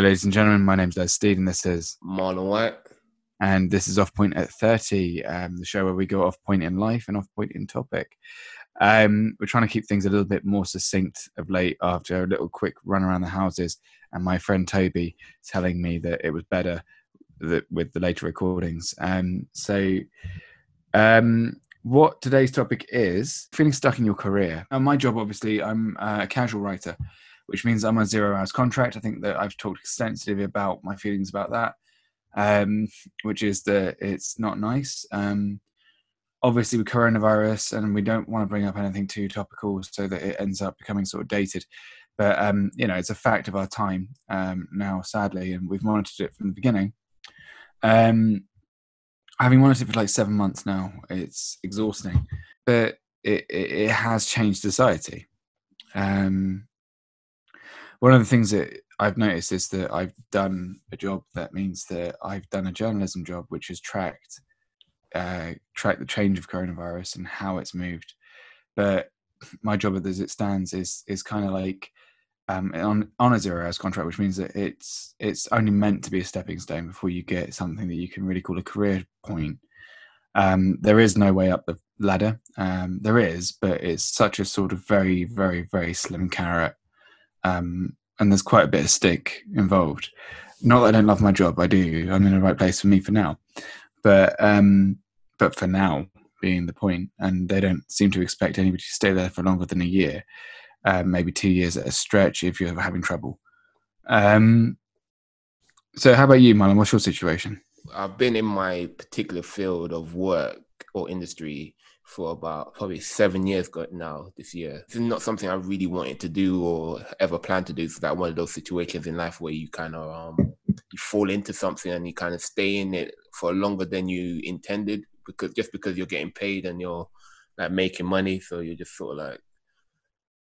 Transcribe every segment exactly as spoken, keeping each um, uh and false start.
Hello, ladies and gentlemen. My name's Les Steed, and this is Marlon White. And this is Off Point at thirty, um, the show where we go off point in life and off point in topic. Um, we're trying to keep things a little bit more succinct of late after a little quick run around the houses and my friend Toby telling me that it was better that, with the later recordings. Um, so um, what today's topic is, feeling stuck in your career. And my job, obviously, I'm a casual writer, which means I'm on a zero hours contract. I think that I've talked extensively about my feelings about that, um, which is that it's not nice. Um, Obviously, with coronavirus, and we don't want to bring up anything too topical so that it ends up becoming sort of dated. But, um, you know, it's a fact of our time um, now, sadly, and we've monitored it from the beginning. Um, having monitored it for like seven months now, it's exhausting. But it, it, it has changed society. Um, one of the things that I've noticed is that I've done a job that means that I've done a journalism job, which is tracked. Uh, track the change of coronavirus and how it's moved, but my job as it stands is is kind of like um, on on a zero hours contract, which means that it's it's only meant to be a stepping stone before you get something that you can really call a career point. Um, there is no way up the ladder. Um, there is, but it's such a sort of very very very slim carrot, um, and there's quite a bit of stick involved. Not that I don't love my job, I do. I'm in the right place for me for now. But um, but for now, being the point, and they don't seem to expect anybody to stay there for longer than a year, uh, maybe two years at a stretch if you're having trouble. Um, so how about you, Marlon? What's your situation? I've been in my particular field of work or industry for about probably seven years now this year. It's not something I really wanted to do or ever planned to do. So that one of those situations in life where you kind of... Um, you fall into something and you kind of stay in it for longer than you intended because just because you're getting paid and you're like making money. So you're just sort of like,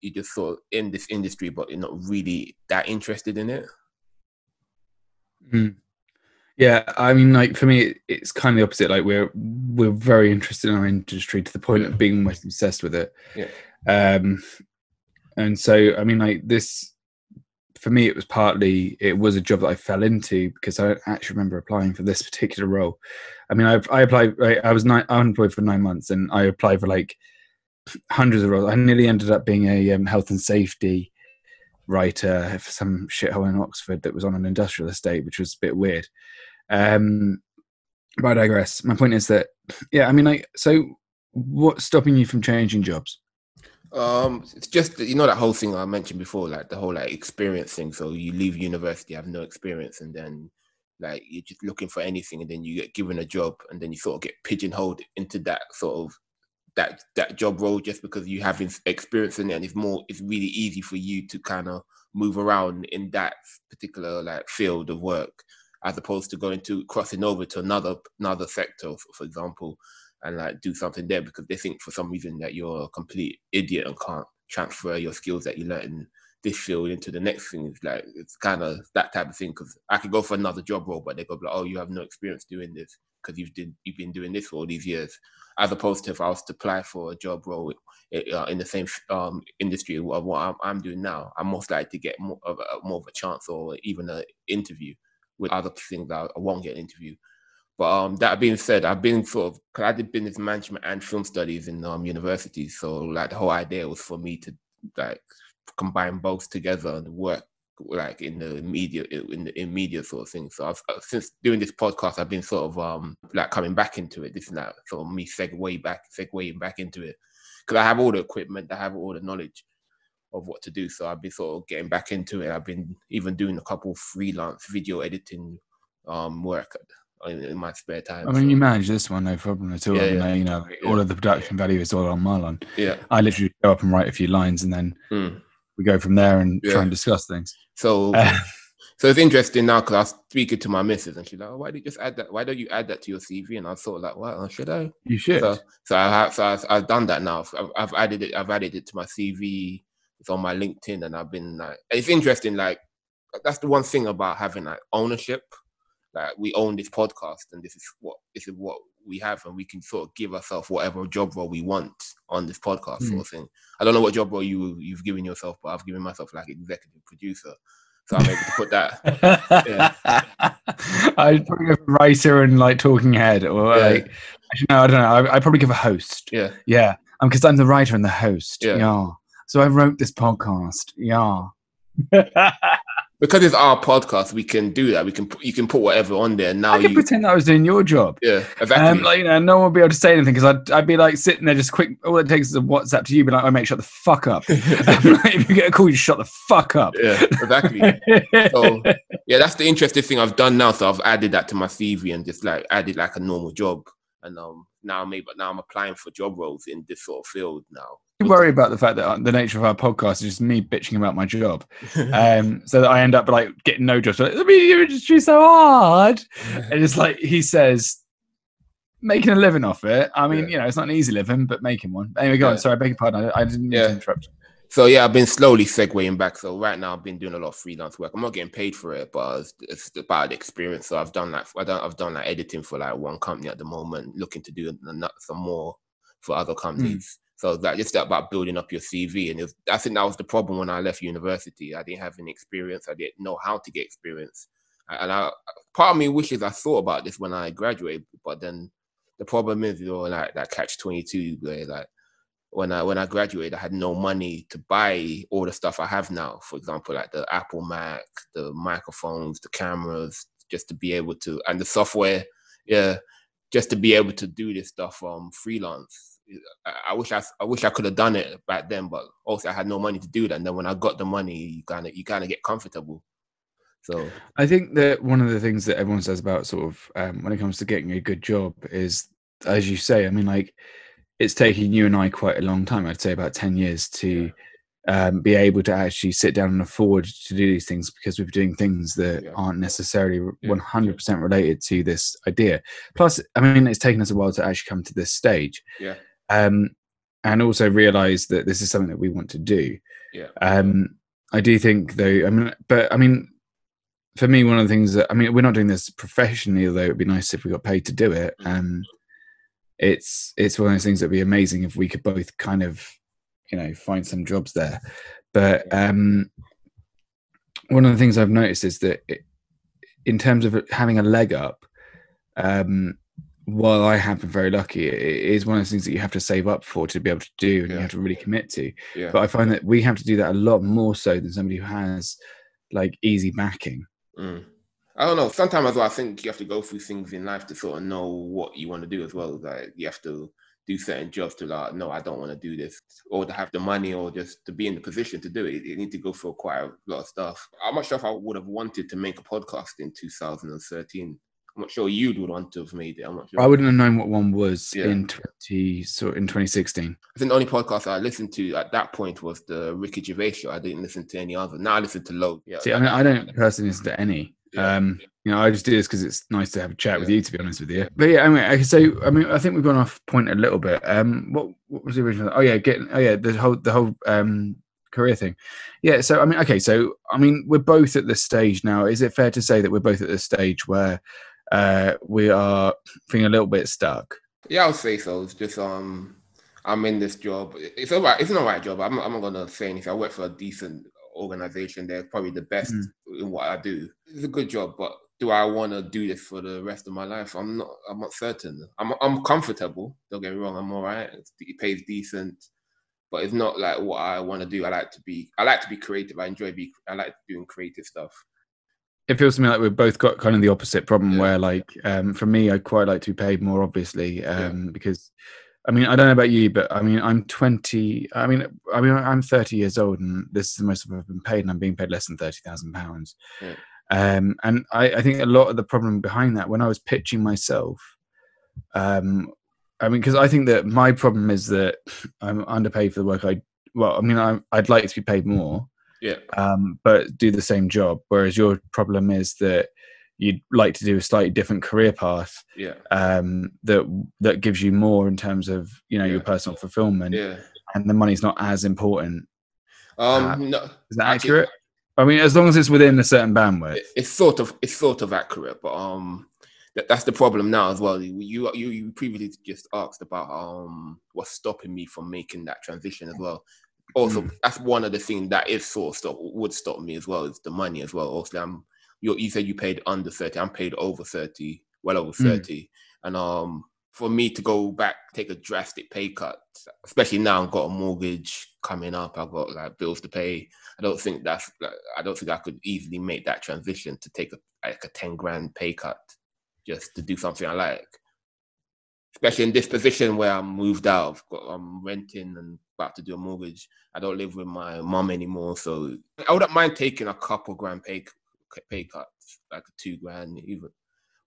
you're just sort of in this industry, but you're not really that interested in it. Mm. Yeah. I mean, like for me, it's kind of the opposite. Like we're, we're very interested in our industry to the point of being almost obsessed with it. Yeah. Um, and so, I mean, like this, for me, it was partly, it was a job that I fell into because I don't actually remember applying for this particular role. I mean, I, I applied, I was nine, unemployed for nine months and I applied for like hundreds of roles. I nearly ended up being a um, health and safety writer for some shithole in Oxford that was on an industrial estate, which was a bit weird. Um, but I digress. My point is that, yeah, I mean, like, so what's stopping you from changing jobs? Um, it's just, you know, that whole thing I mentioned before, like the whole like experience thing. So you leave university, have no experience, and then like you're just looking for anything, and then you get given a job, and then you sort of get pigeonholed into that sort of that that job role just because you have experience in it, and it's more it's really easy for you to kind of move around in that particular like field of work as opposed to going to crossing over to another another sector, for example. And like do something there because they think for some reason that you're a complete idiot and can't transfer your skills that you learn in this field into the next thing. It's like, it's kind of that type of thing. Cause I could go for another job role, but they go like, oh, you have no experience doing this because you've did, you've been doing this for all these years. As opposed to if I was to apply for a job role in the same um, industry of what I'm doing now, I'm most likely to get more of a, more of a chance or even an interview with other things that I won't get an interview. But um, that being said, I've been sort of, because I did business management and film studies in um, university. So like the whole idea was for me to like combine both together and work like in the media, in the in media sort of thing. So I've, since doing this podcast, I've been sort of um, like coming back into it. This is like sort of me segue back, segueing back into it. Because I have all the equipment, I have all the knowledge of what to do. So I've been sort of getting back into it. I've been even doing a couple of freelance video editing um, work in my spare time. I mean, so. You manage this one, no problem at all. Yeah, I mean, yeah. You know, all of the production value is all on Marlon. Yeah, I literally go up and write a few lines, and then mm. we go from there and yeah. try and discuss things. So, uh, so it's interesting now because I was speaking to my missus, and she's like, oh, "Why do you just add that? Why don't you add that to your C V?" And I was sort of like, "Well, should I?" You should. So, so I have. So I've, I've done that now. I've, I've added it. I've added it to my C V. It's on my LinkedIn, and I've been like, it's interesting. Like, that's the one thing about having like ownership. Like we own this podcast, and this is what this is what we have, and we can sort of give ourselves whatever job role we want on this podcast mm. sort of thing. I don't know what job role you you've given yourself, but I've given myself like executive producer. So I'm able to put that. Yeah. I'd probably give a writer and like talking head, or yeah. like no, I don't know. I I'd probably give a host. Yeah, yeah. Um, because I'm the writer and the host. Yeah. yeah. So I wrote this podcast. Yeah. Because it's our podcast, we can do that. We can put, you can put whatever on there. Now I can you pretend I was doing your job. Yeah, exactly. Um, like, you know, no one would be able to say anything because I'd I'd be like sitting there just quick. All it takes is a WhatsApp to you, be like, "Oh mate, shut the fuck up." Like, if you get a call, you shut the fuck up. Yeah, exactly. So yeah, that's the interesting thing I've done now. So I've added that to my C V and just like added like a normal job. And um, now maybe now I'm applying for job roles in this sort of field now. You worry about the fact that the nature of our podcast is just me bitching about my job, um, so that I end up like getting no jobs. Like, the media industry is so hard, and it's like he says, making a living off it. I mean, yeah. you know, it's not an easy living, but making one. Anyway, go yeah. on. Sorry, I beg your pardon. I, I didn't mean yeah. to interrupt. So yeah, I've been slowly segueing back. So right now, I've been doing a lot of freelance work. I'm not getting paid for it, but it's, it's about the experience. So I've done like I done, I've done like editing for like one company at the moment, looking to do some more for other companies. Mm. So that just about building up your C V, and it was, I think that was the problem when I left university. I didn't have any experience. I didn't know how to get experience, and I, part of me wishes I thought about this when I graduated. But then the problem is, you know, like that catch twenty-two where like when I when I graduated, I had no money to buy all the stuff I have now. For example, like the Apple Mac, the microphones, the cameras, just to be able to, and the software, yeah, just to be able to do this stuff um freelance. I wish I, I wish I could have done it back then, but also I had no money to do that. And then when I got the money, you kind of you kind of get comfortable. So I think that one of the things that everyone says about sort of um, when it comes to getting a good job is, as you say, I mean, like it's taking you and I quite a long time. I'd say about ten years to yeah. um, be able to actually sit down and afford to do these things because we're doing things that yeah. aren't necessarily one hundred percent related to this idea. Plus, I mean, it's taken us a while to actually come to this stage. Yeah. Um, and also realize that this is something that we want to do. Yeah. Um, I do think though, I mean, but I mean, for me, one of the things that, I mean, we're not doing this professionally, although it'd be nice if we got paid to do it. Um, it's, it's one of those things that'd be amazing if we could both kind of, you know, find some jobs there. But, um, one of the things I've noticed is that it, in terms of having a leg up, um, while I have been very lucky, it is one of those things that you have to save up for to be able to do, and yeah. you have to really commit to. Yeah. But I find that we have to do that a lot more so than somebody who has like easy backing. Mm. I don't know. Sometimes as well, I think you have to go through things in life to sort of know what you want to do as well. Like you have to do certain jobs to like, no, I don't want to do this, or to have the money, or just to be in the position to do it. You need to go through quite a lot of stuff. I'm not sure if I would have wanted to make a podcast in two thousand thirteen. I'm not sure you'd would want to have made it. I'm not sure. I wouldn't have known what one was yeah. in twenty so in twenty sixteen. I think the only podcast I listened to at that point was the Ricky Gervais show. I didn't listen to any other. Now I listen to loads. Yeah, See, I, mean, I don't personally listen to any. Yeah. Um, you know, I just do this because it's nice to have a chat yeah. with you. To be honest with you, but yeah, anyway. So I mean, I think we've gone off point a little bit. Um, what what was the original? Oh yeah, getting. Oh yeah, the whole the whole um career thing. Yeah. So I mean, okay. So I mean, we're both at this stage now. Is it fair to say that we're both at this stage where uh we are feeling a little bit stuck? Yeah, I would say so. It's just um I'm in this job. It's all right. It's an all right job. I'm, I'm not gonna say anything. I work for a decent organization. They're probably the best mm. in what I do. It's a good job, but do I want to do this for the rest of my life? I'm not I'm not certain. I'm I'm comfortable, don't get me wrong. I'm all right. It's, it pays decent, but it's not like what I want to do. I like to be I like to be creative. I enjoy being I like doing creative stuff. It feels to me like we've both got kind of the opposite problem yeah. where like, um, for me, I quite like to be paid more, obviously, um, yeah. because I mean, I don't know about you, but I mean, I'm twenty, I mean, I mean, I'm thirty years old and this is the most I've been paid and I'm being paid less than thirty thousand pounds. Yeah. Um, and I, I think a lot of the problem behind that when I was pitching myself, um, I mean, cause I think that my problem is that I'm underpaid for the work I, well, I mean, I, I'd like to be paid more. Yeah. Um, but do the same job. Whereas your problem is that you'd like to do a slightly different career path. Yeah. Um, that that gives you more in terms of, you know, yeah. your personal fulfillment. Yeah. And the money's not as important. Um, uh, no. Is that actually accurate? I mean, as long as it's within a certain bandwidth. It's sort of it's sort of accurate, but um, that, that's the problem now as well. You you you previously just asked about um what's stopping me from making that transition as well. also mm. that's one of the things that is sort of stop, would stop me as well, is the money as well. Also, I'm, you're, you said you paid under thirty, I'm paid over thirty, well over thirty. Mm. And um, for me to go back, take a drastic pay cut, especially now I've got a mortgage coming up, I've got like bills to pay. I don't think that's, like, I don't think I could easily make that transition to take a, like a ten grand pay cut just to do something I like. Especially in this position where I'm moved out, I've got, I'm renting and about to do a mortgage. I don't live with my mum anymore, so I wouldn't mind taking a couple grand pay pay cuts, like two grand even,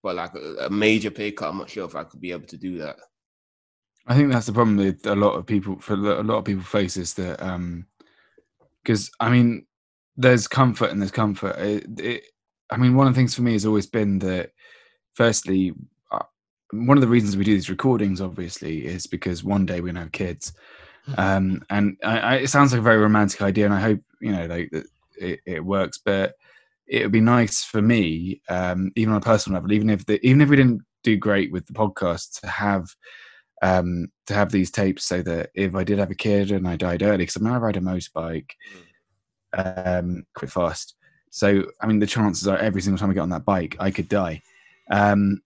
but like a, a major pay cut, I'm not sure if I could be able to do that. I think that's the problem that a lot of people, for a lot of people, face is that um, because I mean, there's comfort and there's comfort. It, it, I mean, one of the things for me has always been that, firstly, one of the reasons we do these recordings, obviously, is because one day we're going to have kids. Um, and I, I, it sounds like a very romantic idea, and I hope, you know, like that it, it works, but it would be nice for me, um, even on a personal level, even if the, even if we didn't do great with the podcast, to have, um, to have these tapes so that if I did have a kid and I died early, because I'm now I ride a motorbike, um, quite fast. So, I mean, the chances are every single time I get on that bike, I could die. Um,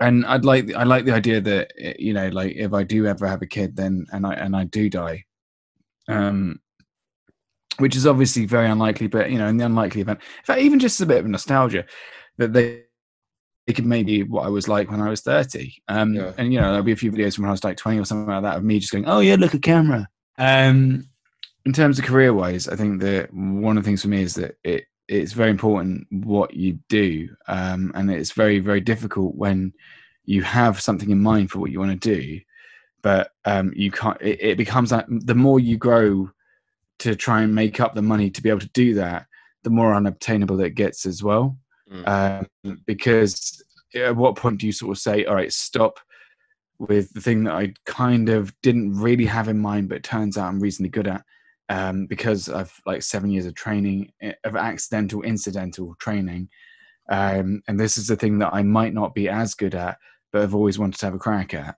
And I'd like, I like the idea that, you know, like if I do ever have a kid, then, and I, and I do die, um, which is obviously very unlikely, but you know, in the unlikely event, in fact, even just a bit of nostalgia that they, they could maybe what I was like when I was thirty. Um, yeah. And, you know, there'll be a few videos from when I was like twenty or something like that of me just going, oh yeah, look at camera. Um, in terms of career wise, I think that one of the things for me is that it, it's very important what you do. Um, and it's very, very difficult when you have something in mind for what you want to do, but um, you can't, it, it becomes that the more you grow to try and make up the money to be able to do that, the more unobtainable it gets as well. Mm. Um, because at what point do you sort of say, all right, stop with the thing that I kind of didn't really have in mind, but it turns out I'm reasonably good at. Um, because I've like seven years of training, of accidental, incidental training. Um, and this is the thing that I might not be as good at, but I've always wanted to have a crack at.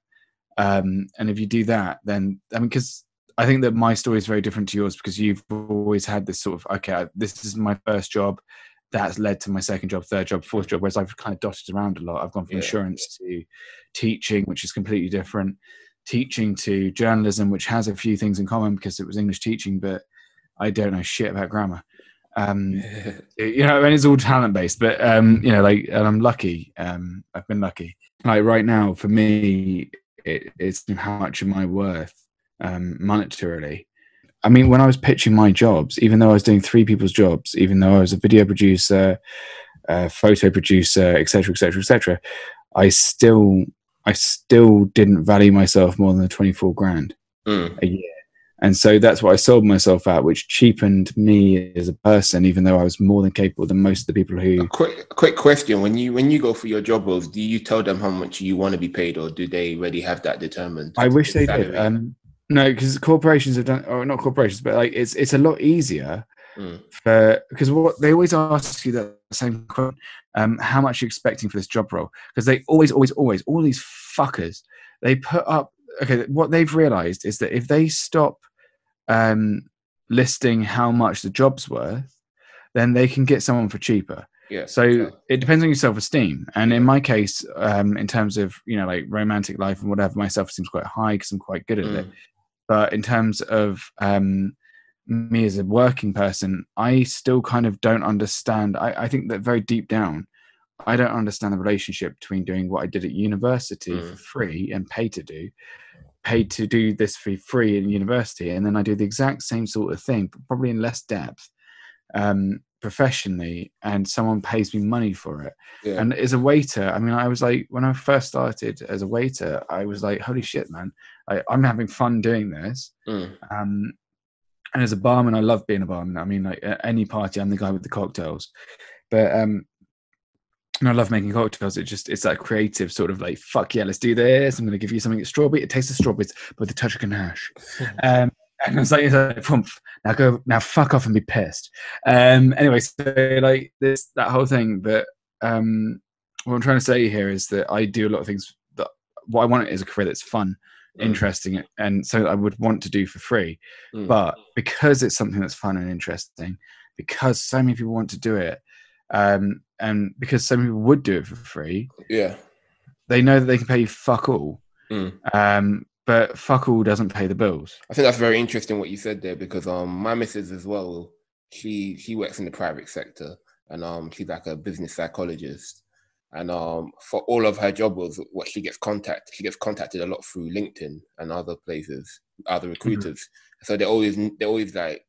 Um, and if you do that, then, I mean, because I think that my story is very different to yours, because you've always had this sort of, okay, this is my first job. That's led to my second job, third job, fourth job, whereas I've kind of dotted around a lot. I've gone from yeah. insurance to teaching, which is completely different. Teaching to journalism, which has a few things in common because it was English teaching, but I don't know shit about grammar. Um, you know, I mean, it's all talent based, but um, you know, like, and I'm lucky. Um, I've been lucky. Like right now, for me, it, it's how much am I worth um, monetarily? I mean, when I was pitching my jobs, even though I was doing three people's jobs, even though I was a video producer, a photo producer, et cetera, et cetera, et cetera, I still. I still didn't value myself more than the twenty-four grand mm. a year. And so that's what I sold myself at, which cheapened me as a person, even though I was more than capable than most of the people who... A quick, quick question. When you when you go for your job roles, do you tell them how much you want to be paid, or do they already have that determined? I wish they salary? did. Um, no, because corporations have done... or not corporations, but like it's it's a lot easier. Mm. Because what they always ask you that same question, um, how much are you expecting for this job role? Because they always, always, always, all these fuckers, they put up, okay, what they've realized is that if they stop um, listing how much the job's worth, then they can get someone for cheaper. Yeah. So exactly. It depends on your self-esteem. And in my case, um, in terms of, you know, like romantic life and whatever, my self-esteem's quite high because I'm quite good at mm. it. But in terms of, um, me as a working person, I still kind of don't understand. I, I think that very deep down, I don't understand the relationship between doing what I did at university mm. for free and paid to do, paid to do this for free in university. And then I do the exact same sort of thing, but probably in less depth um, professionally. And someone pays me money for it. Yeah. And as a waiter, I mean, I was like, when I first started as a waiter, I was like, holy shit, man, I, I'm having fun doing this. Mm. Um, And as a barman, I love being a barman. I mean, like at any party, I'm the guy with the cocktails. But um, and I love making cocktails. It just, it's that creative sort of like, fuck yeah, let's do this. I'm going to give you something that's strawberry. It tastes of strawberries, but with a touch of ganache. Um, and I was like, like now go, now fuck off and be pissed. Um, anyway, so like this, that whole thing. But um, what I'm trying to say here is that I do a lot of things that what I want is a career that's fun, mm. interesting, and so I would want to do for free. Mm. But because it's something that's fun and interesting, because so many people want to do it, um, and because so many people would do it for free, yeah, they know that they can pay you fuck all. Mm. Um, but fuck all doesn't pay the bills. I think that's very interesting what you said there, because um, my missus as well, she she works in the private sector, and um, she's like a business psychologist. And um, for all of her job roles, what she gets contact, she gets contacted a lot through LinkedIn and other places, other recruiters. Mm-hmm. So they always they always like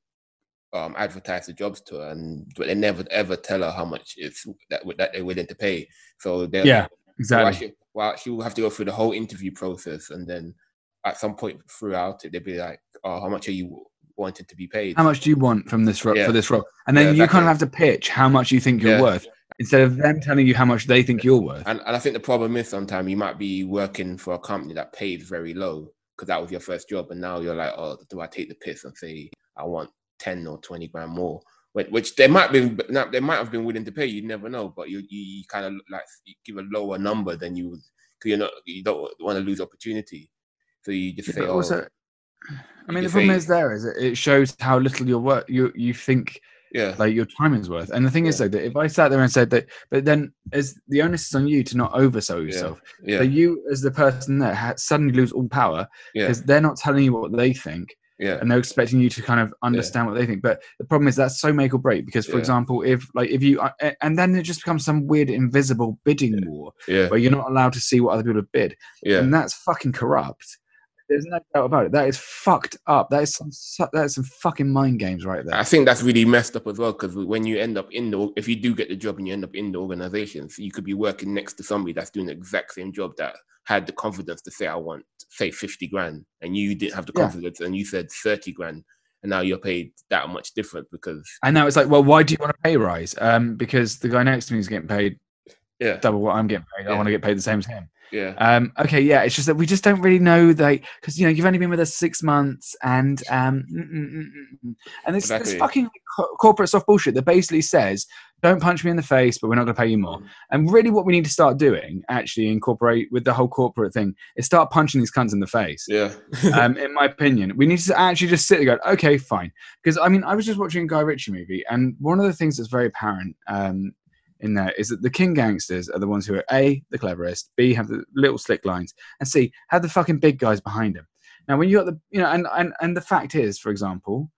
um, advertise the jobs to her, and but they never ever tell her how much it's that that they're willing to pay. So they're, yeah, exactly. Well, she, well, she will have to go through the whole interview process, and then at some point throughout it, they'd be like, "Oh, how much are you wanted to be paid? How much do you want from this ro- yeah. for this role?" And then yeah, you kind of have to pitch how much you think you're yeah. worth, instead of them telling you how much they think you're worth. And, and I think the problem is sometimes you might be working for a company that paid very low because that was your first job, and now you're like, oh, do I take the piss and say I want ten or twenty grand more? Which they might be, they might have been willing to pay. You never know, but you you kind of like you give a lower number than you would, because you're not you don't want to lose opportunity, so you just say. But also, oh, I mean, the problem say, is there is it, it shows how little your work you you think. Yeah. Like your time is worth. And the thing yeah. is though, that if I sat there and said that, but then as the onus is on you to not oversell yourself. Yeah. Yeah. So you as the person that ha- suddenly lose all power because yeah. they're not telling you what they think yeah. and they're expecting you to kind of understand yeah. what they think. But the problem is that's so make or break, because for yeah. example, if like, if you, and then it just becomes some weird invisible bidding yeah. war yeah. where you're not allowed to see what other people have bid. Yeah. And that's fucking corrupt. There's no doubt about it. That is fucked up. That is some that is some fucking mind games right there. I think that's really messed up as well, because when you end up in the, if you do get the job and you end up in the organization, so you could be working next to somebody that's doing the exact same job that had the confidence to say, I want, say, fifty grand, and you didn't have the confidence yeah. and you said thirty grand, and now you're paid that much different because... And now it's like, well, why do you want a pay rise? Um, because the guy next to me is getting paid yeah. double what I'm getting paid. Yeah. I want to get paid the same as him. Yeah. Um, okay. Yeah. It's just that we just don't really know that, because you know you've only been with us six months, and um, mm, mm, mm, mm, and it's exactly. this fucking co- corporate soft bullshit that basically says, "Don't punch me in the face, but we're not going to pay you more." Mm. And really, what we need to start doing, actually, incorporate with the whole corporate thing, is start punching these cunts in the face. Yeah. um, in my opinion, we need to actually just sit there and go, "Okay, fine," because I mean, I was just watching a Guy Ritchie movie, and one of the things that's very apparent. Um, in there is that the king gangsters are the ones who are A, the cleverest, B, have the little slick lines, and C, have the fucking big guys behind them. Now, when you got the, you know, and, and, and the fact is, for example,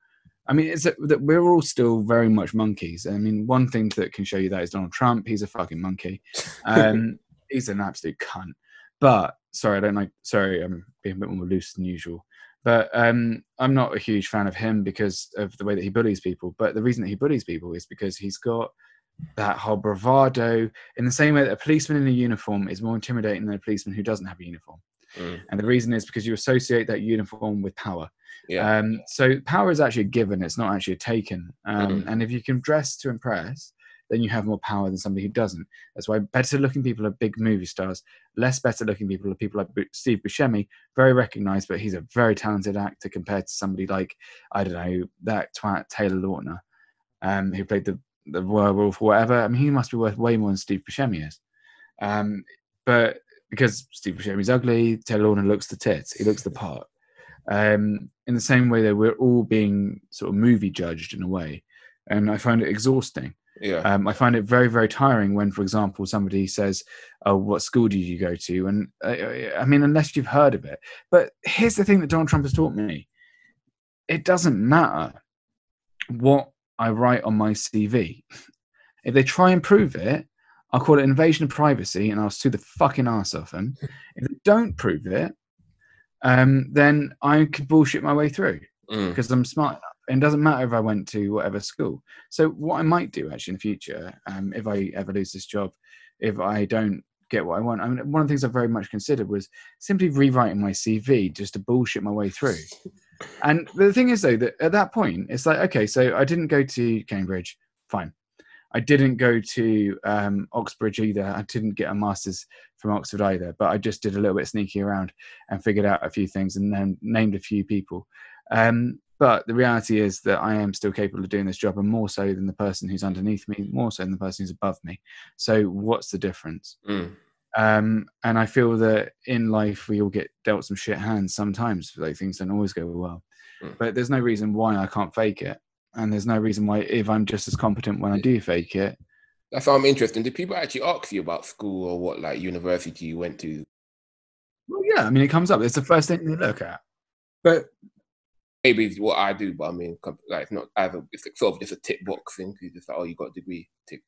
I mean, it's that we're all still very much monkeys. I mean, one thing that can show you that is Donald Trump. He's a fucking monkey. Um, he's an absolute cunt. But sorry, I don't like, sorry, I'm being a bit more loose than usual. But um, I'm not a huge fan of him because of the way that he bullies people. But the reason that he bullies people is because he's got that whole bravado, in the same way that a policeman in a uniform is more intimidating than a policeman who doesn't have a uniform. Mm. And the reason is because you associate that uniform with power. Yeah. Um, so power is actually a given. It's not actually a taken. Um, mm. And if you can dress to impress, then you have more power than somebody who doesn't. That's why better looking people are big movie stars. Less better looking people are people like Steve Buscemi, very recognized, but he's a very talented actor compared to somebody like, I don't know, that twat Taylor Lautner, um, who played the the werewolf or whatever. I mean, he must be worth way more than Steve Buscemi is. Um, but because Steve Buscemi's ugly, Taylor Lautner looks the tits. He looks the part. Um, in the same way that we're all being sort of movie judged in a way. And I find it exhausting. Yeah. Um, I find it very, very tiring when, for example, somebody says, oh, what school did you go to? And uh, I mean, unless you've heard of it. But here's the thing that Donald Trump has taught me. It doesn't matter what I write on my C V. If they try and prove it, I'll call it an invasion of privacy and I'll sue the fucking arse off them. If they don't prove it, um, then I could bullshit my way through because mm. I'm smart enough. And it doesn't matter if I went to whatever school. So what I might do actually in the future, um, if I ever lose this job, if I don't get what I want, I mean, one of the things I very much considered was simply rewriting my C V just to bullshit my way through. And the thing is, though, that at that point, it's like, okay, so I didn't go to Cambridge, fine. I didn't go to um, Oxford either. I didn't get a master's from Oxford either, but I just did a little bit sneaky around and figured out a few things and then named a few people. Um, but the reality is that I am still capable of doing this job, and more so than the person who's underneath me, more so than the person who's above me. So what's the difference? Mm. Um, and I feel that in life we all get dealt some shit hands sometimes. Like, things don't always go well. Mm. But there's no reason why I can't fake it. And there's no reason why, if I'm just as competent when I do fake it. That's why I'm interested. Did people actually ask you about school or what, like, university you went to? Well, yeah. I mean, it comes up. It's the first thing they look at. But maybe it's what I do, but I mean, like, it's not either. It's sort of just a tick box thing. It's just like, oh, you got a degree. Tick.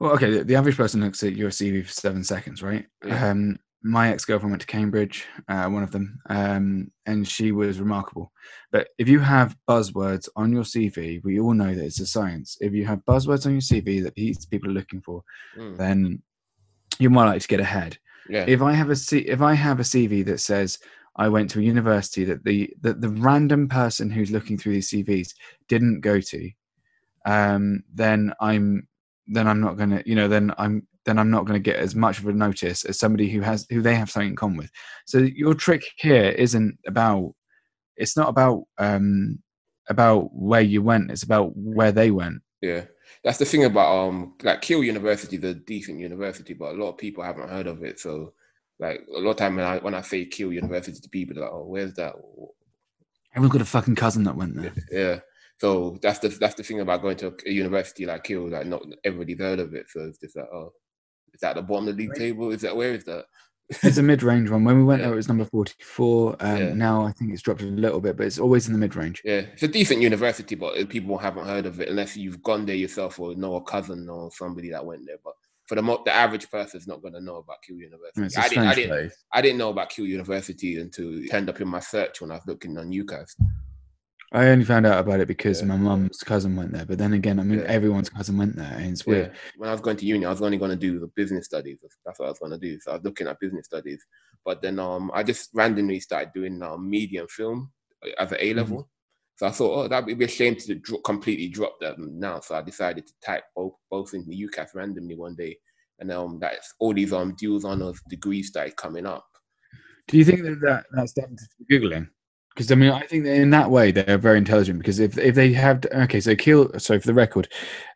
Well, okay. The, the average person looks at your C V for seven seconds, right? Yeah. Um, my ex-girlfriend went to Cambridge, uh, one of them, um, and she was remarkable. But if you have buzzwords on your C V, we all know that it's a science. If you have buzzwords on your C V that people are looking for, mm. then you're more likely to get ahead. Yeah. If I have a C, if I have a C V that says I went to a university that the that the random person who's looking through these C Vs didn't go to, um, then I'm then I'm not gonna, you know, then I'm. then I'm not going to get as much of a notice as somebody who has, who they have something in common with. So your trick here isn't about, it's not about, um, about where you went. It's about where they went. Yeah. That's the thing about, um, like, Keele University is a decent university, but a lot of people haven't heard of it. So, like, a lot of time when I, when I say Keele University to people, they're like, oh, where's that? Everyone's got a fucking cousin that went there. Yeah. So that's the, that's the thing about going to a university like Keele, like, not everybody's heard of it. So it's just like, oh, is that the bottom of the league table? Is that, where is that? It's a mid-range one. When we went yeah. there, it was number forty-four. Um, yeah. Now I think it's dropped a little bit, but it's always in the mid-range. Yeah, it's a decent university, but people haven't heard of it unless you've gone there yourself or know a cousin or somebody that went there. But for the mo- the average person's not going to know about Keele University. I didn't, I didn't, I didn't know about Keele University until it turned up in my search when I was looking on UCAS. I only found out about it because yeah. my mum's cousin went there. But then again, I mean, yeah. everyone's cousin went there. And it's weird. Yeah. When I was going to uni, I was only going to do the business studies. That's what I was going to do. So I was looking at business studies. But then um, I just randomly started doing um, media and film as an A-level. Mm-hmm. So I thought, oh, that would be a shame to dro- completely drop that now. So I decided to type both, both into UCAS randomly one day. And um, that's all these um, dual honours degrees started coming up. Do you think that, that that's down to Googling? Because, I mean, I think that in that way, they're very intelligent. Because if if they have... To, okay, so Keele... So, for the record,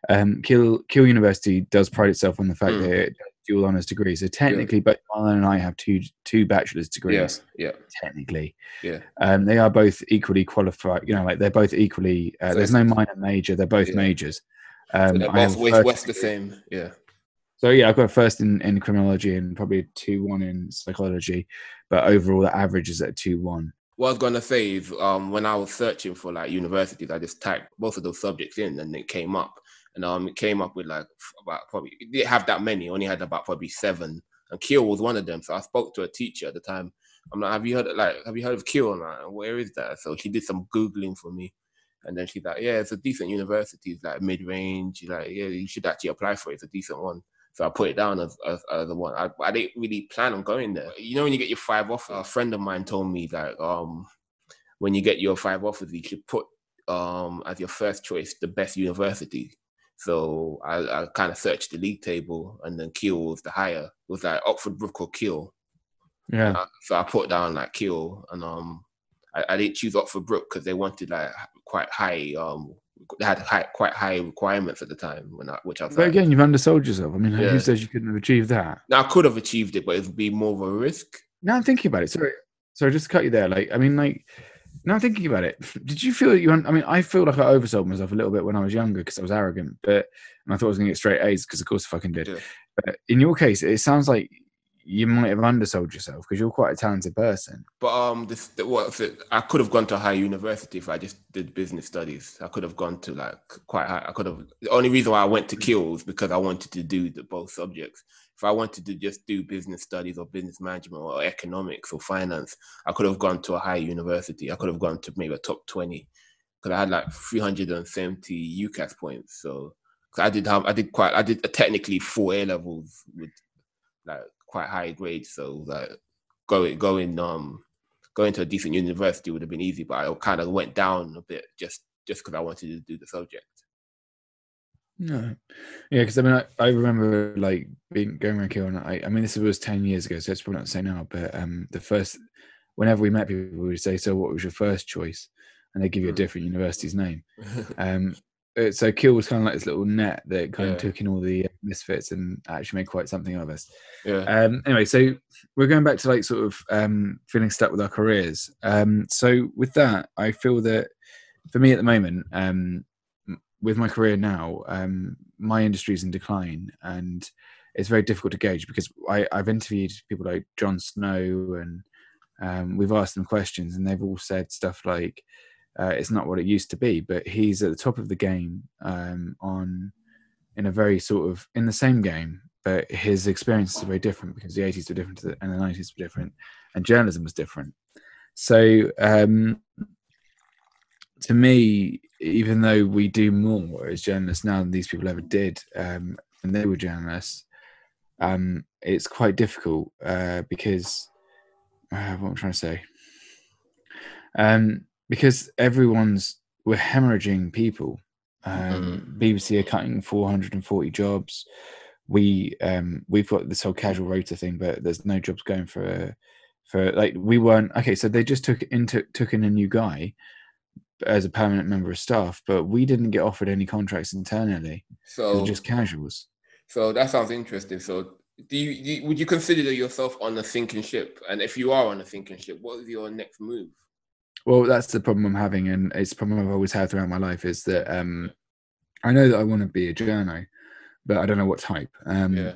um, Keele, Keele University does pride itself on the fact mm. that it does dual honours degrees. So, technically, yeah. both Marlon and I have two two bachelor's degrees. Yeah, yeah. Technically. Yeah. Um, they are both equally qualified. You know, like, they're both equally... Uh, so there's no minor major. They're both yeah. majors. Um, so they're both West, West the same. Yeah. So, yeah, I've got a first in, in criminology and probably a two one in psychology. But overall, the average is at two one. What I was going to say is um, when I was searching for, like, universities, I just typed both of those subjects in and it came up. And um, it came up with, like, about probably, it didn't have that many, only had about probably seven. And Keele was one of them. So I spoke to a teacher at the time. I'm like, have you heard of, like, have you heard of Keele? And like, where is that? So she did some Googling for me. And then she's like, yeah, it's a decent university. It's like mid-range. She's like, yeah, you should actually apply for it. It's a decent one. So I put it down as, as, as the one. I, I didn't really plan on going there. You know, when you get your five offers, a friend of mine told me that um, when you get your five offers, you should put um, as your first choice the best university. So I, I kind of searched the league table, and then Keele was the higher. It was like Oxford Brookes or Keele. Yeah. I, so I put down like Keele, and um, I, I didn't choose Oxford Brookes because they wanted like quite high. Um, They had high, quite high requirements at the time, when I, which I was. But like, again, you've undersold yourself. I mean, yeah. who says you couldn't have achieved that? No, I could have achieved it, but it would be more of a risk. Now I'm thinking about it. Sorry, sorry, just to cut you there. Like, I mean, like, now I'm thinking about it. Did you feel that you? I mean, I feel like I oversold myself a little bit when I was younger because I was arrogant, but and I thought I was going to get straight A's because, of course, I fucking did. Yeah. But in your case, it sounds like you might have undersold yourself because you're quite a talented person. But um, this, the, what it, I could have gone to a high university if I just did business studies. I could have gone to like quite high. I could have. The only reason why I went to Keele was because I wanted to do the, both subjects. If I wanted to just do business studies or business management or economics or finance, I could have gone to a high university. I could have gone to maybe a top twenty because I had like three hundred seventy UCAS points. So cause I did have. I did quite. I did technically four A levels with like. Quite high grades, so like going going um going to a decent university would have been easy, but I kind of went down a bit just just because I wanted to do the subject. No, yeah, because I mean I, I remember like being going around Keele, and I I mean this was ten years ago, so it's probably not the same now. But um the first whenever we met people, we would say, "So what was your first choice?" and they give you a different university's name. um, so Keele was kind of like this little net that kind yeah. of took in all the misfits and actually make quite something of us. Yeah. Um, anyway, so we're going back to like sort of um, feeling stuck with our careers. Um, so with that, I feel that for me at the moment, um, with my career now, um, my industry is in decline, and it's very difficult to gauge because I, I've interviewed people like Jon Snow, and um, we've asked them questions, and they've all said stuff like, uh, it's not what it used to be, but he's at the top of the game um, on in a very sort of in the same game, but his experiences are very different because the eighties were different to the, and the nineties were different, and journalism was different. So um, to me, even though we do more as journalists now than these people ever did, um, and they were journalists, um, it's quite difficult uh, because uh, what I'm trying to say. Um, Because everyone's, we're hemorrhaging people. Um, mm. B B C are cutting four hundred forty jobs. We, um, we've got this whole casual rota thing, but there's no jobs going for, for like, we weren't, okay, so they just took in, took, took in a new guy as a permanent member of staff, but we didn't get offered any contracts internally. So it was just casuals. So that sounds interesting. So do you, do you, would you consider yourself on a sinking ship? And if you are on a sinking ship, what is your next move? Well, that's the problem I'm having, and it's a problem I've always had throughout my life, is that um, I know that I want to be a journo, but I don't know what type. Um, yeah.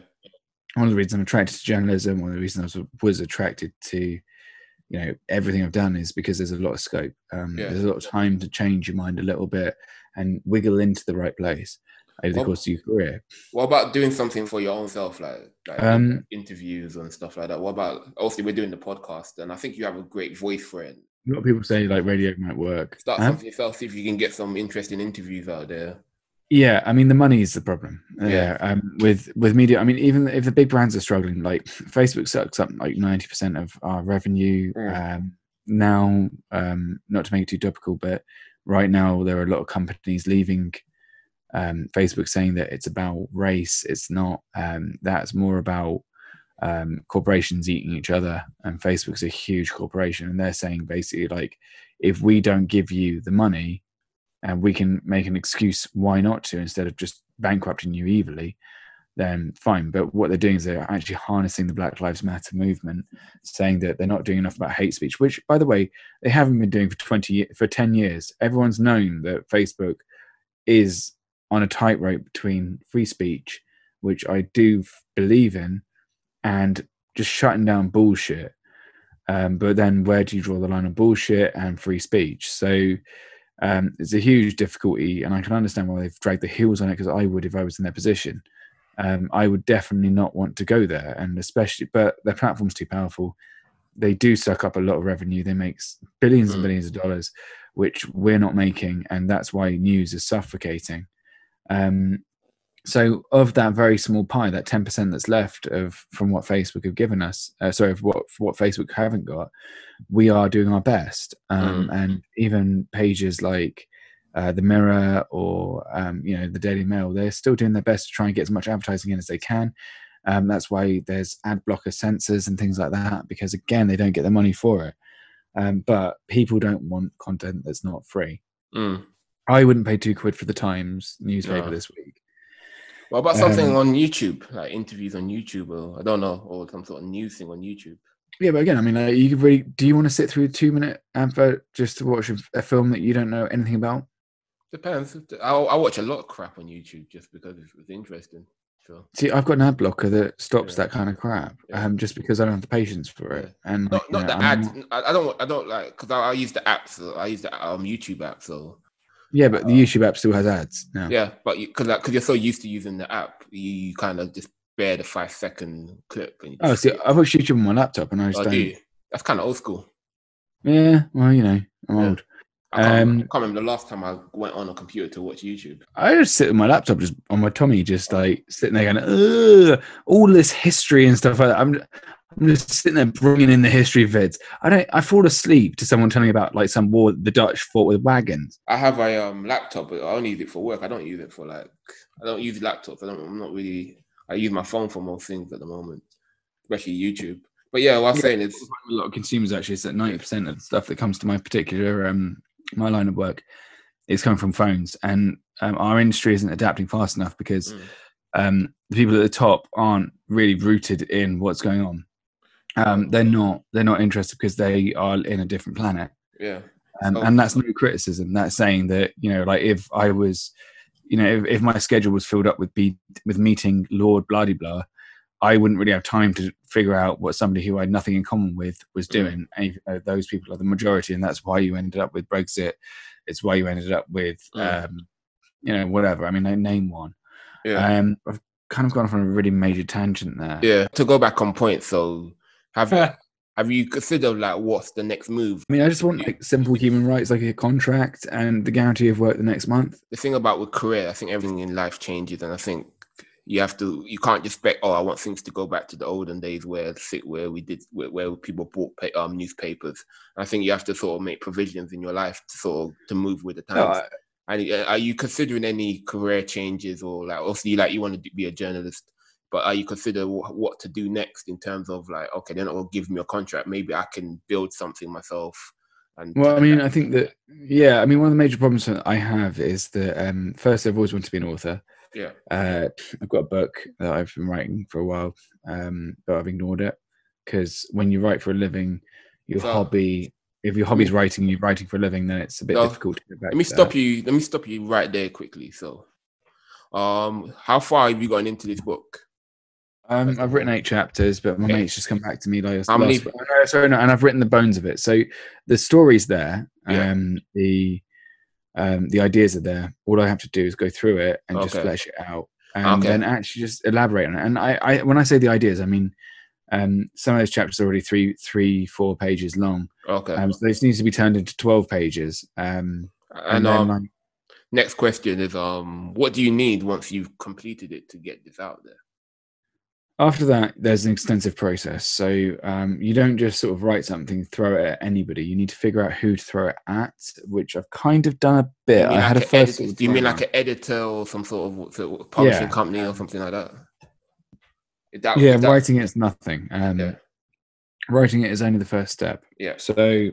One of the reasons I'm attracted to journalism, one of the reasons I was, was attracted to, you know, everything I've done is because there's a lot of scope. Um, yeah. There's a lot of time to change your mind a little bit and wiggle into the right place over the what, course of your career. What about doing something for your own self, like, like um, interviews and stuff like that? What about, obviously we're doing the podcast, and I think you have a great voice for it. A lot of people say like radio might work. Start something um, yourself, see if you can get some interesting interviews out there. Yeah, I mean the money is the problem. Uh, yeah, um, with with media, I mean even if the big brands are struggling, like Facebook sucks up like ninety percent of our revenue mm. um, now. Um, not to make it too topical, but right now there are a lot of companies leaving um, Facebook saying that it's about race. It's not. Um, that's more about. Um, corporations eating each other, and Facebook's a huge corporation, and they're saying basically like, if we don't give you the money, and we can make an excuse why not to, instead of just bankrupting you evilly, then fine. But what they're doing is they're actually harnessing the Black Lives Matter movement, saying that they're not doing enough about hate speech, which by the way they haven't been doing for twenty for ten years. Everyone's known that Facebook is on a tightrope between free speech, which I do believe in, and just shutting down bullshit. Um, but then where do you draw the line on bullshit and free speech? So um, it's a huge difficulty, and I can understand why they've dragged the heels on it, because I would if I was in their position. Um, I would definitely not want to go there, and especially, but their platform's too powerful. They do suck up a lot of revenue. They make billions mm. and billions of dollars, which we're not making, and that's why news is suffocating. Um, So of that very small pie, that ten percent that's left of from what Facebook have given us, uh, sorry, of what, what Facebook haven't got, we are doing our best. Um, mm. And even pages like uh, the Mirror or, um, you know, the Daily Mail, they're still doing their best to try and get as much advertising in as they can. Um, that's why there's ad blocker sensors and things like that, because, again, they don't get the money for it. Um, but people don't want content that's not free. Mm. I wouldn't pay two quid for the Times newspaper no. this week. What about something um, on YouTube, like interviews on YouTube, or I don't know, or some sort of news thing on YouTube? Yeah, but again, I mean, like, you could really, do you want to sit through a two-minute advert just to watch a, a film that you don't know anything about? Depends. I, I watch a lot of crap on YouTube just because it's, it's interesting. Sure. See, I've got an ad blocker that stops yeah. that kind of crap, yeah. um, just because I don't have the patience for it. Yeah. And not, like, not you know, the ads. I, I don't. I don't like because I, I use the apps. So I use the um, YouTube app, so. Yeah, but the YouTube app still has ads now. Yeah, but because you, like, you're so used to using the app, you, you kind of just bear the five-second clip. And oh, see, I've watched YouTube on my laptop, and I just oh, don't... Do That's kind of old school. Yeah, well, you know, I'm yeah. old. I can't, um, I can't remember the last time I went on a computer to watch YouTube. I just sit on my laptop, just on my tummy, just like sitting there going, ugh, all this history and stuff like that. I'm just, I'm just sitting there bringing in the history vids. I don't. I fall asleep to someone telling me about like some war the Dutch fought with wagons. I have a um, laptop, but I only use it for work. I don't use it for like. I don't use laptops. I don't. I'm not really. I use my phone for most things at the moment, especially YouTube. But yeah, what I'm yeah, saying is, a lot of consumers actually. It's that ninety percent of the stuff that comes to my particular um my line of work is coming from phones, and um, our industry isn't adapting fast enough because. Mm. um, the people at the top aren't really rooted in what's going on. Um, they're not. They're not interested because they are in a different planet. Yeah. Um, oh. And that's no criticism. That's saying that, you know, like if I was, you know, if, if my schedule was filled up with be with meeting Lord bloody blah, I wouldn't really have time to figure out what somebody who I had nothing in common with was doing. Mm. Even though those people are the majority, and that's why you ended up with Brexit. It's why you ended up with, mm. um, you know, whatever. I mean, I name one. Yeah. Um, I've kind of gone from a really major tangent there. Yeah. To go back on point, so have. Have you considered like what's the next move? I mean, I just want like simple human rights, like a contract and the guarantee of work the next month. The thing about with career, I think everything in life changes, and I think you have to, you can't just expect, oh, I want things to go back to the olden days where where we did where, where people bought pay, um, newspapers. And I think you have to sort of make provisions in your life to sort of to move with the times. No, I, and are you considering any career changes, or like, obviously, like you want to be a journalist? But are you consider what to do next in terms of like, okay, they're not going to give me a contract. Maybe I can build something myself. And well, I mean, I think that, yeah, I mean, one of the major problems that I have is that um, first, I've always wanted to be an author. Yeah. Uh, I've got a book that I've been writing for a while, um, but I've ignored it because when you write for a living, your so, hobby, if your hobby's writing, you're writing for a living, then it's a bit so, difficult to get back. Let me stop that. you. Let me stop you right there quickly. So um, how far have you gotten into this book? Um, I've written eight chapters, but my okay. mate's just come back to me like, How many? Last, no, sorry, no, and I've written the bones of it. So the story's there, yeah. um, the um, the ideas are there. All I have to do is go through it and okay. just flesh it out, and okay. then actually just elaborate on it. And I, I, when I say the ideas, I mean um, some of those chapters are already three, three, four pages long. Okay, um, so this needs to be turned into twelve pages. Um, and, and um, then, like, next question is, um, what do you need once you've completed it to get this out there? After that, there's an extensive process. So um, you don't just sort of write something, throw it at anybody. You need to figure out who to throw it at, which I've kind of done a bit. I had a first. Do you mean like an editor or some sort of publishing company or something like that? that yeah, that, writing it is nothing. Um, yeah. Writing it is only the first step. Yeah. So,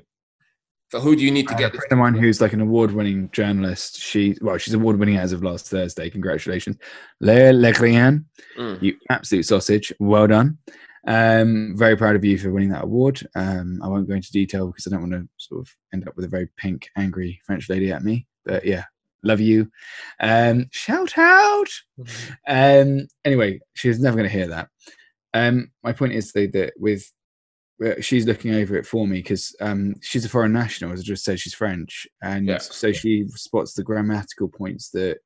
so who do you need to get? A friend of mine who's like an award-winning journalist. She, well, she's award-winning as of last Thursday. Congratulations, Leah Legrien. Mm. You absolute sausage. Well done. Um, very proud of you for winning that award. Um, I won't go into detail because I don't want to sort of end up with a very pink, angry French lady at me. But yeah, love you. Um, shout out. Mm-hmm. Um, anyway, she's never going to hear that. Um, my point is though that with. She's looking over it for me because um, she's a foreign national, as I just said, she's French. And yeah. so she spots the grammatical points that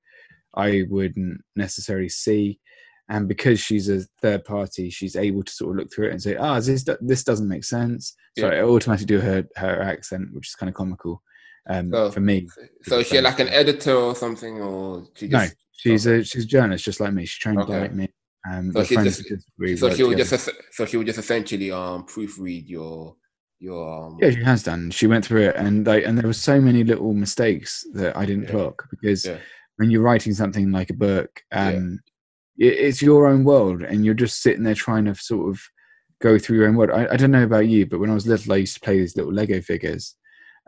I wouldn't necessarily see. And because she's a third party, she's able to sort of look through it and say, ah, oh, this, this doesn't make sense. So yeah. I automatically do her, her accent, which is kind of comical um, so, for me. So is she like an editor or something? Or she just... No, she's a, she's a journalist just like me. She trained okay. like me. Um, so she just, so she would just so she would just essentially um proofread your your um... yeah she has done she went through it and like and there were so many little mistakes that I didn't yeah. clock because yeah. when you're writing something like a book um yeah. it, it's your own world and you're just sitting there trying to sort of go through your own world. I, I don't know about you, but when I was little I used to play these little Lego figures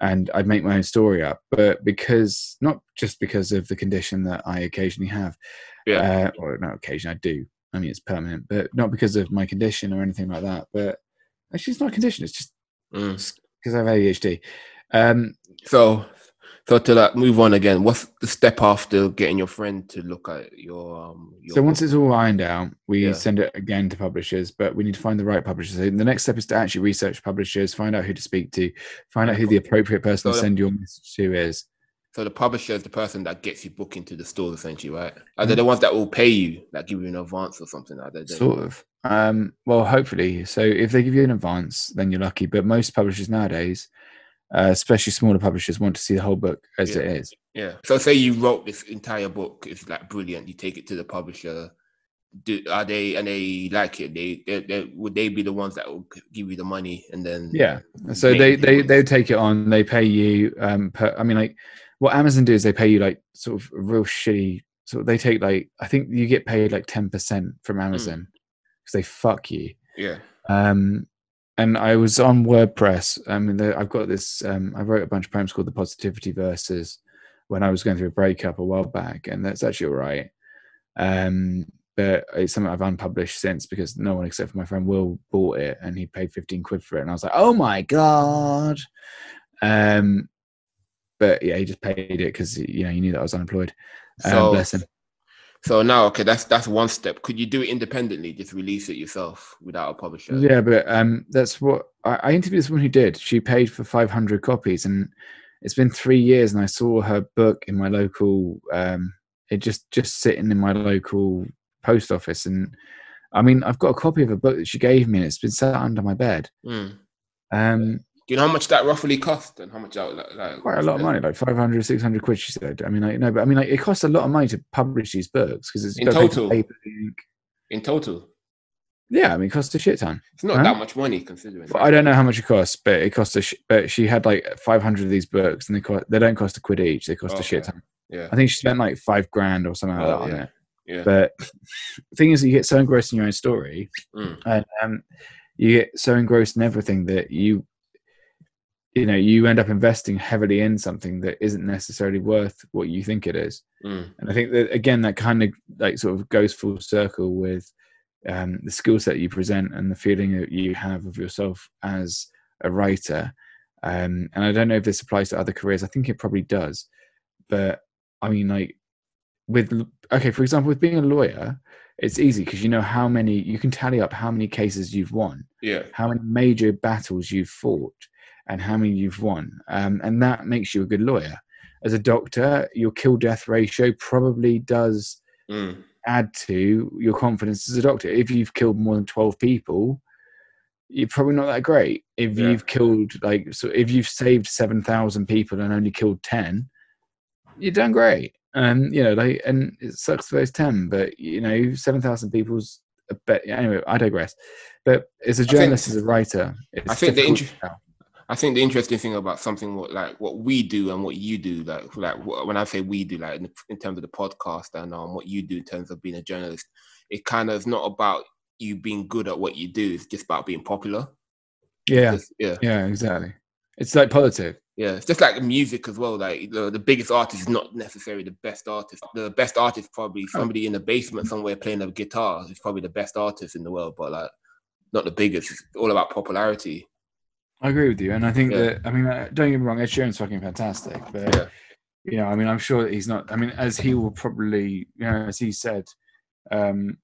and I'd make my own story up, but because not just because of the condition that I occasionally have yeah uh, or not occasionally I do I mean, it's permanent, but not because of my condition or anything like that. But actually, it's not a condition. It's just because mm. I have A D H D. Um, so, so to like move on again, what's the step after getting your friend to look at your? Um, your so once it's all ironed out, we yeah. send it again to publishers, but we need to find the right publishers. So the next step is to actually research publishers, find out who to speak to, find out who the appropriate person so to send your message to is. So the publisher is the person that gets you booked into the store, essentially, right? Are they the ones that will pay you, that give you an advance or something like that? Sort of. Um, well, hopefully. So if they give you an advance, then you're lucky. But most publishers nowadays, uh, especially smaller publishers, want to see the whole book as yeah. it is. Yeah. So say you wrote this entire book. It's like brilliant. You take it to the publisher. Do, are they and they like it? They, they, they would they be the ones that will give you the money and then? Yeah. So they they they take it on. They pay you. Um, per, I mean, like. What Amazon do is they pay you like sort of a real shitty. So they take like I think you get paid like ten percent from Amazon because mm. they fuck you. Yeah. Um, and I was on WordPress. I mean, the, I've got this. Um, I wrote a bunch of poems called The Positivity Verses when I was going through a breakup a while back, and that's actually all right. Um, but it's something I've unpublished since because no one except for my friend Will bought it, and he paid fifteen quid for it, and I was like, oh my god. Um, but yeah, he just paid it because, you know, he knew that I was unemployed. Um, so, bless him. So now, okay, that's that's one step. Could you do it independently, just release it yourself without a publisher? Yeah, but um, that's what I, I interviewed this woman who did. She paid for five hundred copies, and it's been three years, and I saw her book in my local, um, it just just sitting in my local post office, and I mean, I've got a copy of a book that she gave me, and it's been sat under my bed. Mm. Um. Do you know how much that roughly cost, and how much out? Like, like, quite a lot of money, like five hundred, six hundred quid, she said. I mean, like, no, but I mean, like, it costs a lot of money to publish these books because it's in total. Paper, in total, yeah, I mean, it costs a shit ton. It's not huh? that much money considering. Well, I don't know how much it costs, but it costs a. Sh- but she had like five hundred of these books, and they co- they don't cost a quid each. They cost okay. a shit ton. Yeah, I think she spent like five grand or something like oh, that yeah. on it. Yeah. But the thing is, you get so engrossed in your own story, mm. and um, you get so engrossed in everything that you. You know, you end up investing heavily in something that isn't necessarily worth what you think it is. Mm. And I think that, again, that kind of like sort of goes full circle with um, the skill set you present and the feeling that you have of yourself as a writer. Um, and I don't know if this applies to other careers. I think it probably does. But I mean, like with, okay, for example, with being a lawyer, it's easy because you know how many, you can tally up how many cases you've won, yeah, how many major battles you've fought, and how many you've won. Um, and that makes you a good lawyer. As a doctor, your kill-death ratio probably does mm. add to your confidence as a doctor. If you've killed more than twelve people, you're probably not that great. If yeah. you've killed, like, so if you've saved seven thousand people and only killed ten, you've done great. Um, you know, like, and it sucks for those ten, but, you know, seven thousand people's a bet. Anyway, I digress. But as a journalist, think, as a writer, it's I think the interest. I think the interesting thing about something like what we do and what you do, like like when I say we do, like in, in terms of the podcast and um, what you do in terms of being a journalist, it kind of is not about you being good at what you do. It's just about being popular. Yeah, just, yeah, yeah, exactly. It's like politics. Yeah, it's just like music as well. Like the, the biggest artist is not necessarily the best artist. The best artist probably somebody in the basement somewhere playing a guitar is probably the best artist in the world, but like not the biggest. It's all about popularity. I agree with you, and I think yeah. that I mean, don't get me wrong, Ed Sheeran's fucking fantastic, but yeah. you know, I mean, I'm sure that he's not. I mean, as he will probably, you know, as he said, um,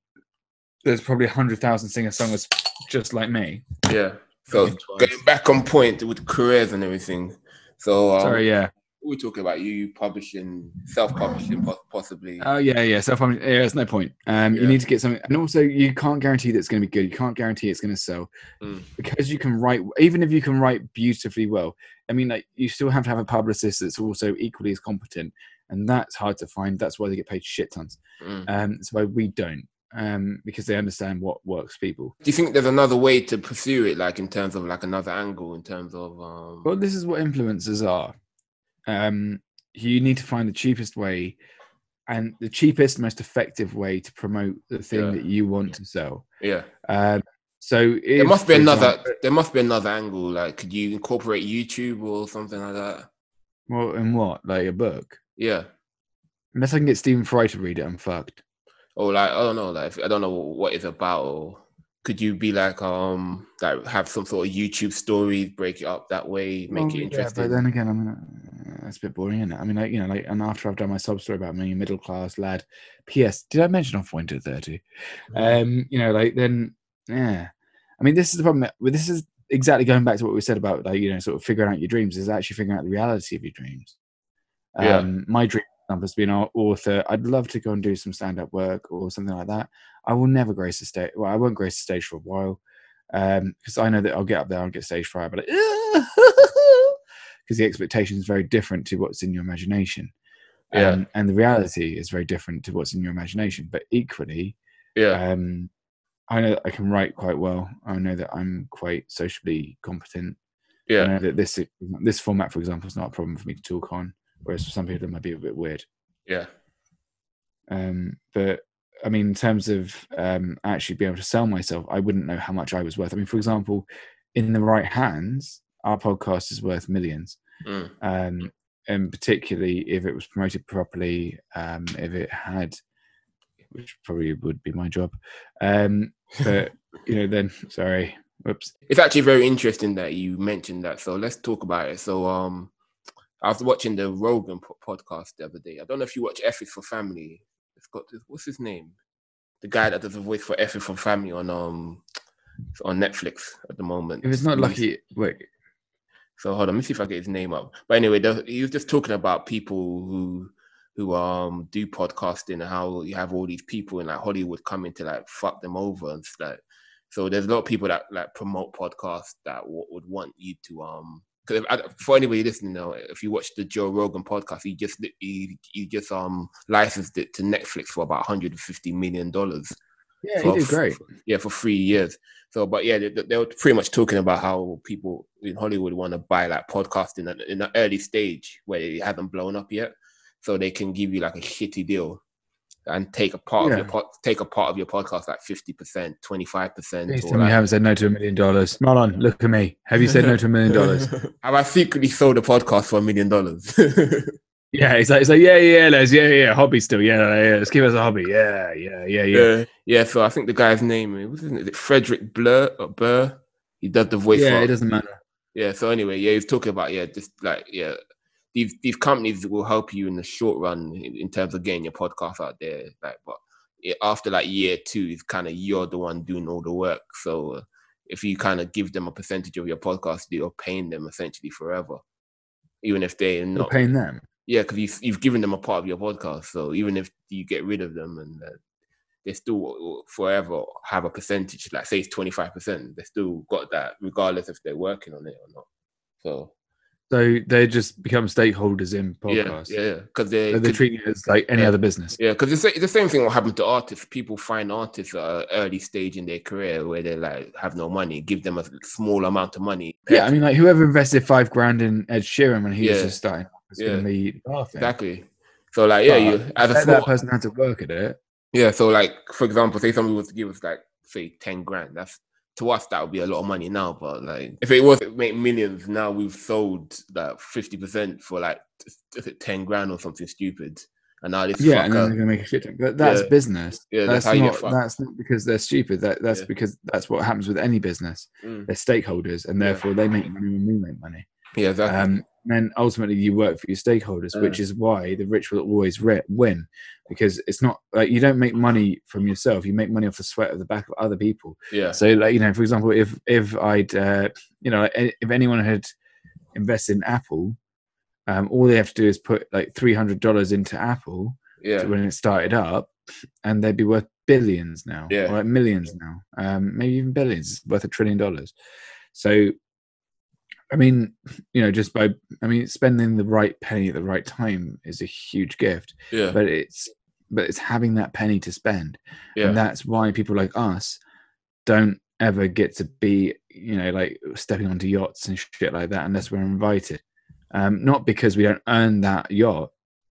there's probably a hundred thousand singer-songers just like me. Yeah. So getting back on point with careers and everything. So um, sorry, yeah, we were talking about you publishing, self-publishing, possibly. Oh yeah, yeah, self-publishing. Yeah, there's no point. Um, yeah. You need to get something, and also you can't guarantee that it's going to be good. You can't guarantee it's going to sell. Mm. Because you can write, even if you can write beautifully well, I mean, like, you still have to have a publicist that's also equally as competent, and that's hard to find. That's why they get paid shit tons. Mm. Um, that's why we don't, um, because they understand what works people. Do you think there's another way to pursue it, like in terms of like another angle, in terms of? Um... Well, this is what influencers are. Um, you need to find the cheapest way, and the cheapest, most effective way to promote the thing yeah. that you want yeah. to sell. Yeah. Um, so if, there must be another. Example, there must be another angle. Like, could you incorporate YouTube or something like that? Well, in what? Like a book? Yeah. Unless I can get Stephen Fry to read it, I'm fucked. Or like, I don't know. Like, I don't know what it's about. Or could you be like, um, like have some sort of YouTube story, break it up that way, make well, it interesting? Yeah, but then again, I'm not. That's a bit boring, isn't it? I mean, like, you know, like, and after I've done my sob story about me, middle class lad. P S. Did I mention Off Point at thirty? Um, you know, like, then, yeah. I mean, this is the problem. That, well, this is exactly going back to what we said about, like, you know, sort of figuring out your dreams is actually figuring out the reality of your dreams. Yeah. Um, my dream has been an author. I'd love to go and do some stand-up work or something like that. I will never grace the stage. Well, I won't grace the stage for a while because um, I know that I'll get up there and get stage fright, but like, because the expectation is very different to what's in your imagination. Yeah. Um, and the reality is very different to what's in your imagination. But equally, yeah. um, I know that I can write quite well. I know that I'm quite socially competent. Yeah. I know that this, this format, for example, is not a problem for me to talk on, whereas for some people it might be a bit weird. Yeah. Um, but, I mean, in terms of um, actually being able to sell myself, I wouldn't know how much I was worth. I mean, for example, in the right hands, our podcast is worth millions, mm. um, and particularly if it was promoted properly, um, if it had which probably would be my job. Um, but, you know, then, sorry, whoops. It's actually very interesting that you mentioned that. So let's talk about it. So um, I was watching the Rogan podcast the other day. I don't know if you watch F is for Family. It's got, what's his name? The guy that does a voice for F is for Family on um on Netflix at the moment. It was not lucky. Wait. So hold on, let me see if I get his name up. But anyway, the, he was just talking about people who who um do podcasting and how you have all these people in like Hollywood coming to like fuck them over and stuff. So there's a lot of people that like promote podcasts that w- would want you to um. Because for anybody listening, though, if you watch the Joe Rogan podcast, he just he, he just um licensed it to Netflix for about one hundred fifty million dollars. Yeah, for, he did great. For, yeah, for three years. So, but yeah, they, they were pretty much talking about how people in Hollywood want to buy like podcasting in, in an early stage where it hasn't blown up yet, so they can give you like a shitty deal and take a part yeah. of your pod, take a part of your podcast like fifty percent, twenty-five percent. Please tell me you haven't said no to a million dollars. Marlon, look at me. Have you said no to a million dollars? Have I secretly sold a podcast for a million dollars? Yeah, it's like, it's like yeah, yeah, Les, yeah, yeah, hobby still, yeah, yeah, let's give us a hobby, yeah, yeah, yeah, yeah. Uh, yeah, so I think the guy's name, isn't it, is it Frederick Blur or Burr? He does the voice. Yeah, for, it doesn't matter. Yeah, so anyway, yeah, he's talking about, yeah, just like, yeah, These these companies will help you in the short run in, in terms of getting your podcast out there. Like, but it, after like year two, it's kind of you're the one doing all the work. So uh, if you kind of give them a percentage of your podcast, you're paying them essentially forever, even if they're not you're paying them. Yeah, because you've you've given them a part of your podcast. So even if you get rid of them and uh, they still forever have a percentage, like say it's twenty-five percent, they still got that regardless if they're working on it or not. So. So they just become stakeholders in podcasts. Yeah, yeah, because they so they're treating it as like any yeah, other business. Yeah, because it's, it's the same thing what happened to artists. People find artists at an early stage in their career where they like have no money. Give them a small amount of money. Yeah, I mean, like whoever invested five grand in Ed Sheeran when he yeah. was just starting, it's yeah. going to be oh, exactly. So like, yeah, but you as a small, that person had to work at it. Yeah, so like for example, say somebody was to give us like say ten grand. That's to us, that would be a lot of money now, but like if it was it make millions now, we've sold like fifty percent for like is it ten grand or something stupid, and now this yeah, fucker, and then they're gonna make a shit. But that's yeah. business. Yeah, that's, that's how not, you get fucked. That's not because they're stupid. That that's yeah. because that's what happens with any business. Mm. They're stakeholders, and therefore yeah. they make money when we make money. Yeah, exactly. Um, and then ultimately you work for your stakeholders, yeah. which is why the rich will always re- win, because it's not like you don't make money from yourself. You make money off the sweat of the back of other people. Yeah. So like, you know, for example, if, if I'd, uh, you know, if anyone had invested in Apple, um, all they have to do is put like three hundred dollars into Apple yeah. when it started up, and they'd be worth billions now, yeah. or like millions now, um, maybe even billions, worth a trillion dollars. So, I mean, you know, just by, I mean, spending the right penny at the right time is a huge gift. Yeah. But it's, but it's having that penny to spend. Yeah. And that's why people like us don't ever get to be, you know, like stepping onto yachts and shit like that unless we're invited. Um, not because we don't earn that yacht,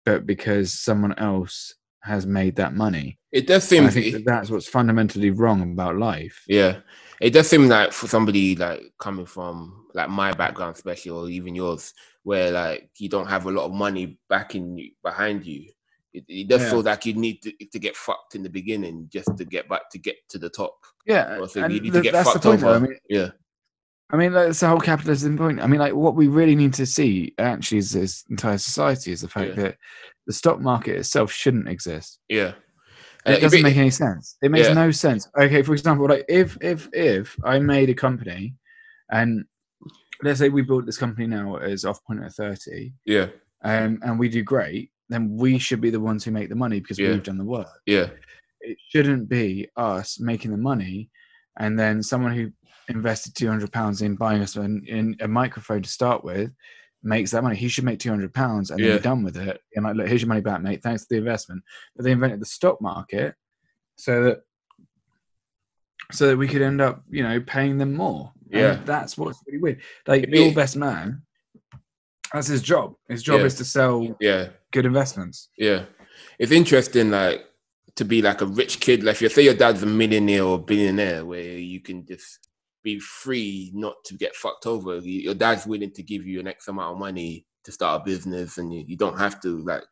but because someone else has made that money. It does seem... And I think that that's what's fundamentally wrong about life. Yeah. It does seem like for somebody like coming from like my background, especially, or even yours, where like you don't have a lot of money backing you, behind you. It, it does yeah. feel like you need to, to get fucked in the beginning just to get back to get to the top. Yeah. Or so you need the, to get that's fucked the point, over. I mean, yeah. I mean, that's the whole capitalism point. I mean, like what we really need to see actually is this entire society is the fact yeah. that the stock market itself shouldn't exist. Yeah. It doesn't make any sense. It makes yeah. no sense. Okay, for example, like if if if I made a company, and let's say we built this company now as Off Point at thirty, yeah, um, and we do great, then we should be the ones who make the money because yeah. we've done the work. Yeah, it shouldn't be us making the money, and then someone who invested two hundred pounds in buying us an, in a microphone to start with makes that money. He should make two hundred pounds and yeah. then be done with it. And like, look, here's your money back, mate. Thanks for the investment. But they invented the stock market so that so that we could end up, you know, paying them more. Yeah. And that's what's really weird. Like your be- best man, that's his job. His job yeah. is to sell yeah. good investments. Yeah. It's interesting, like, to be like a rich kid. Like if you say your dad's a millionaire or billionaire where you can just be free not to get fucked over. Your dad's willing to give you an X amount of money to start a business, and you, you don't have to like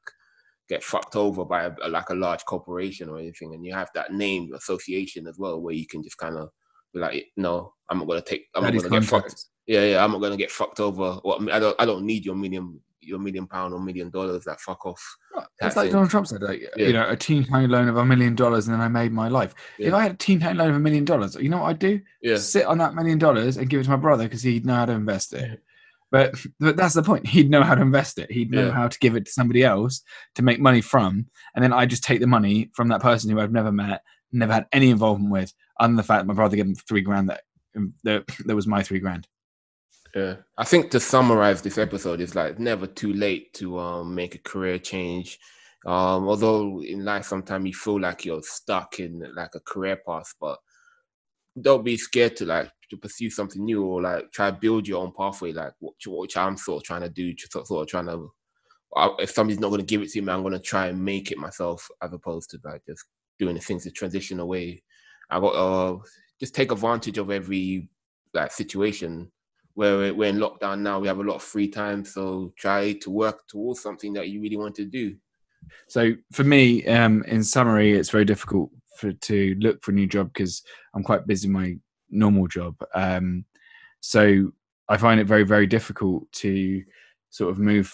get fucked over by a, like a large corporation or anything. And you have that name association as well, where you can just kind of be like, no, I'm not going to take, I'm that not going to get fucked. Yeah, yeah, I'm not going to get fucked over. Well, I don't, I don't need your million, your million pound or million dollars, that like, fuck off. Well, that's like thing. Donald Trump said, like, yeah. you know, a teeny tiny loan of a million dollars and then I made my life. Yeah. If I had a teeny tiny loan of a million dollars, you know what I'd do? Yeah. Sit on that million dollars and give it to my brother because he'd know how to invest it. Yeah. But, but that's the point. He'd know how to invest it. He'd know yeah. how to give it to somebody else to make money from. And then I just take the money from that person who I've never met, never had any involvement with, other than the fact that my brother gave him three grand that, that, that was my three grand. Yeah. I think to summarize this episode, it's like never too late to um, make a career change. Um, although in life, sometimes you feel like you're stuck in like a career path, but don't be scared to like, to pursue something new, or like try to build your own pathway, like which, which I'm sort of trying to do, sort of trying to, if somebody's not going to give it to me, I'm going to try and make it myself, as opposed to like just doing the things to transition away. I got uh, just take advantage of every like situation. Where we're in lockdown now, we have a lot of free time, so try to work towards something that you really want to do. So for me, um, in summary, it's very difficult for, to look for a new job because I'm quite busy in my normal job, um so I find it very very difficult to sort of move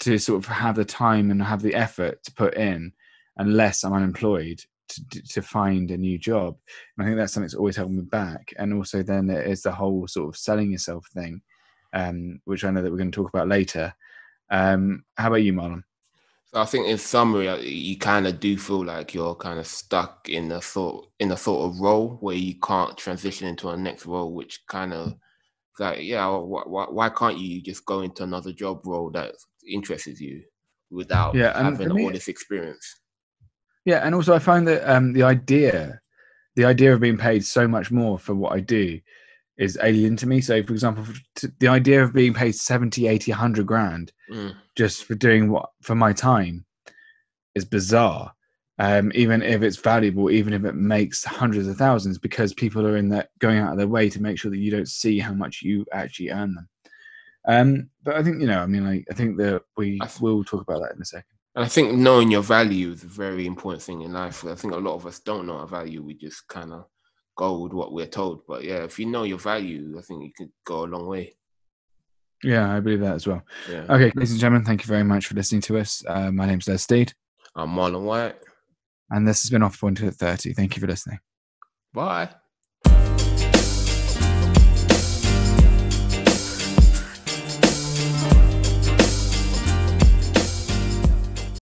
to sort of have the time and have the effort to put in unless I'm unemployed to, to find a new job. And I think that's something that's always held me back. And also then there is the whole sort of selling yourself thing, um which I know that we're going to talk about later. Um how about you, Marlon? So I think in summary, you kind of do feel like you're kind of stuck in a sort in a sort of role where you can't transition into a next role, which kind of like, yeah, why, why, why can't you just go into another job role that interests you without yeah, having all this experience? Yeah, and also I find that um, the idea, the idea of being paid so much more for what I do is alien to me. So for example, the idea of being paid seventy, eighty, a hundred grand mm. just for doing what, for my time is bizarre. Um, even if it's valuable, even if it makes hundreds of thousands, because people are in that going out of their way to make sure that you don't see how much you actually earn them. Um, but I think, you know, I mean, like, I think that we th- will talk about that in a second. And I think knowing your value is a very important thing in life. I think a lot of us don't know our value. We just kind of go with what we're told. But yeah, if you know your value, I think you could go a long way. Yeah, I believe that as well. Yeah. Okay, ladies and gentlemen, thank you very much for listening to us. Uh, my name's Les Steed. I'm Marlon White. And this has been Off Point at thirty. Thank you for listening. Bye.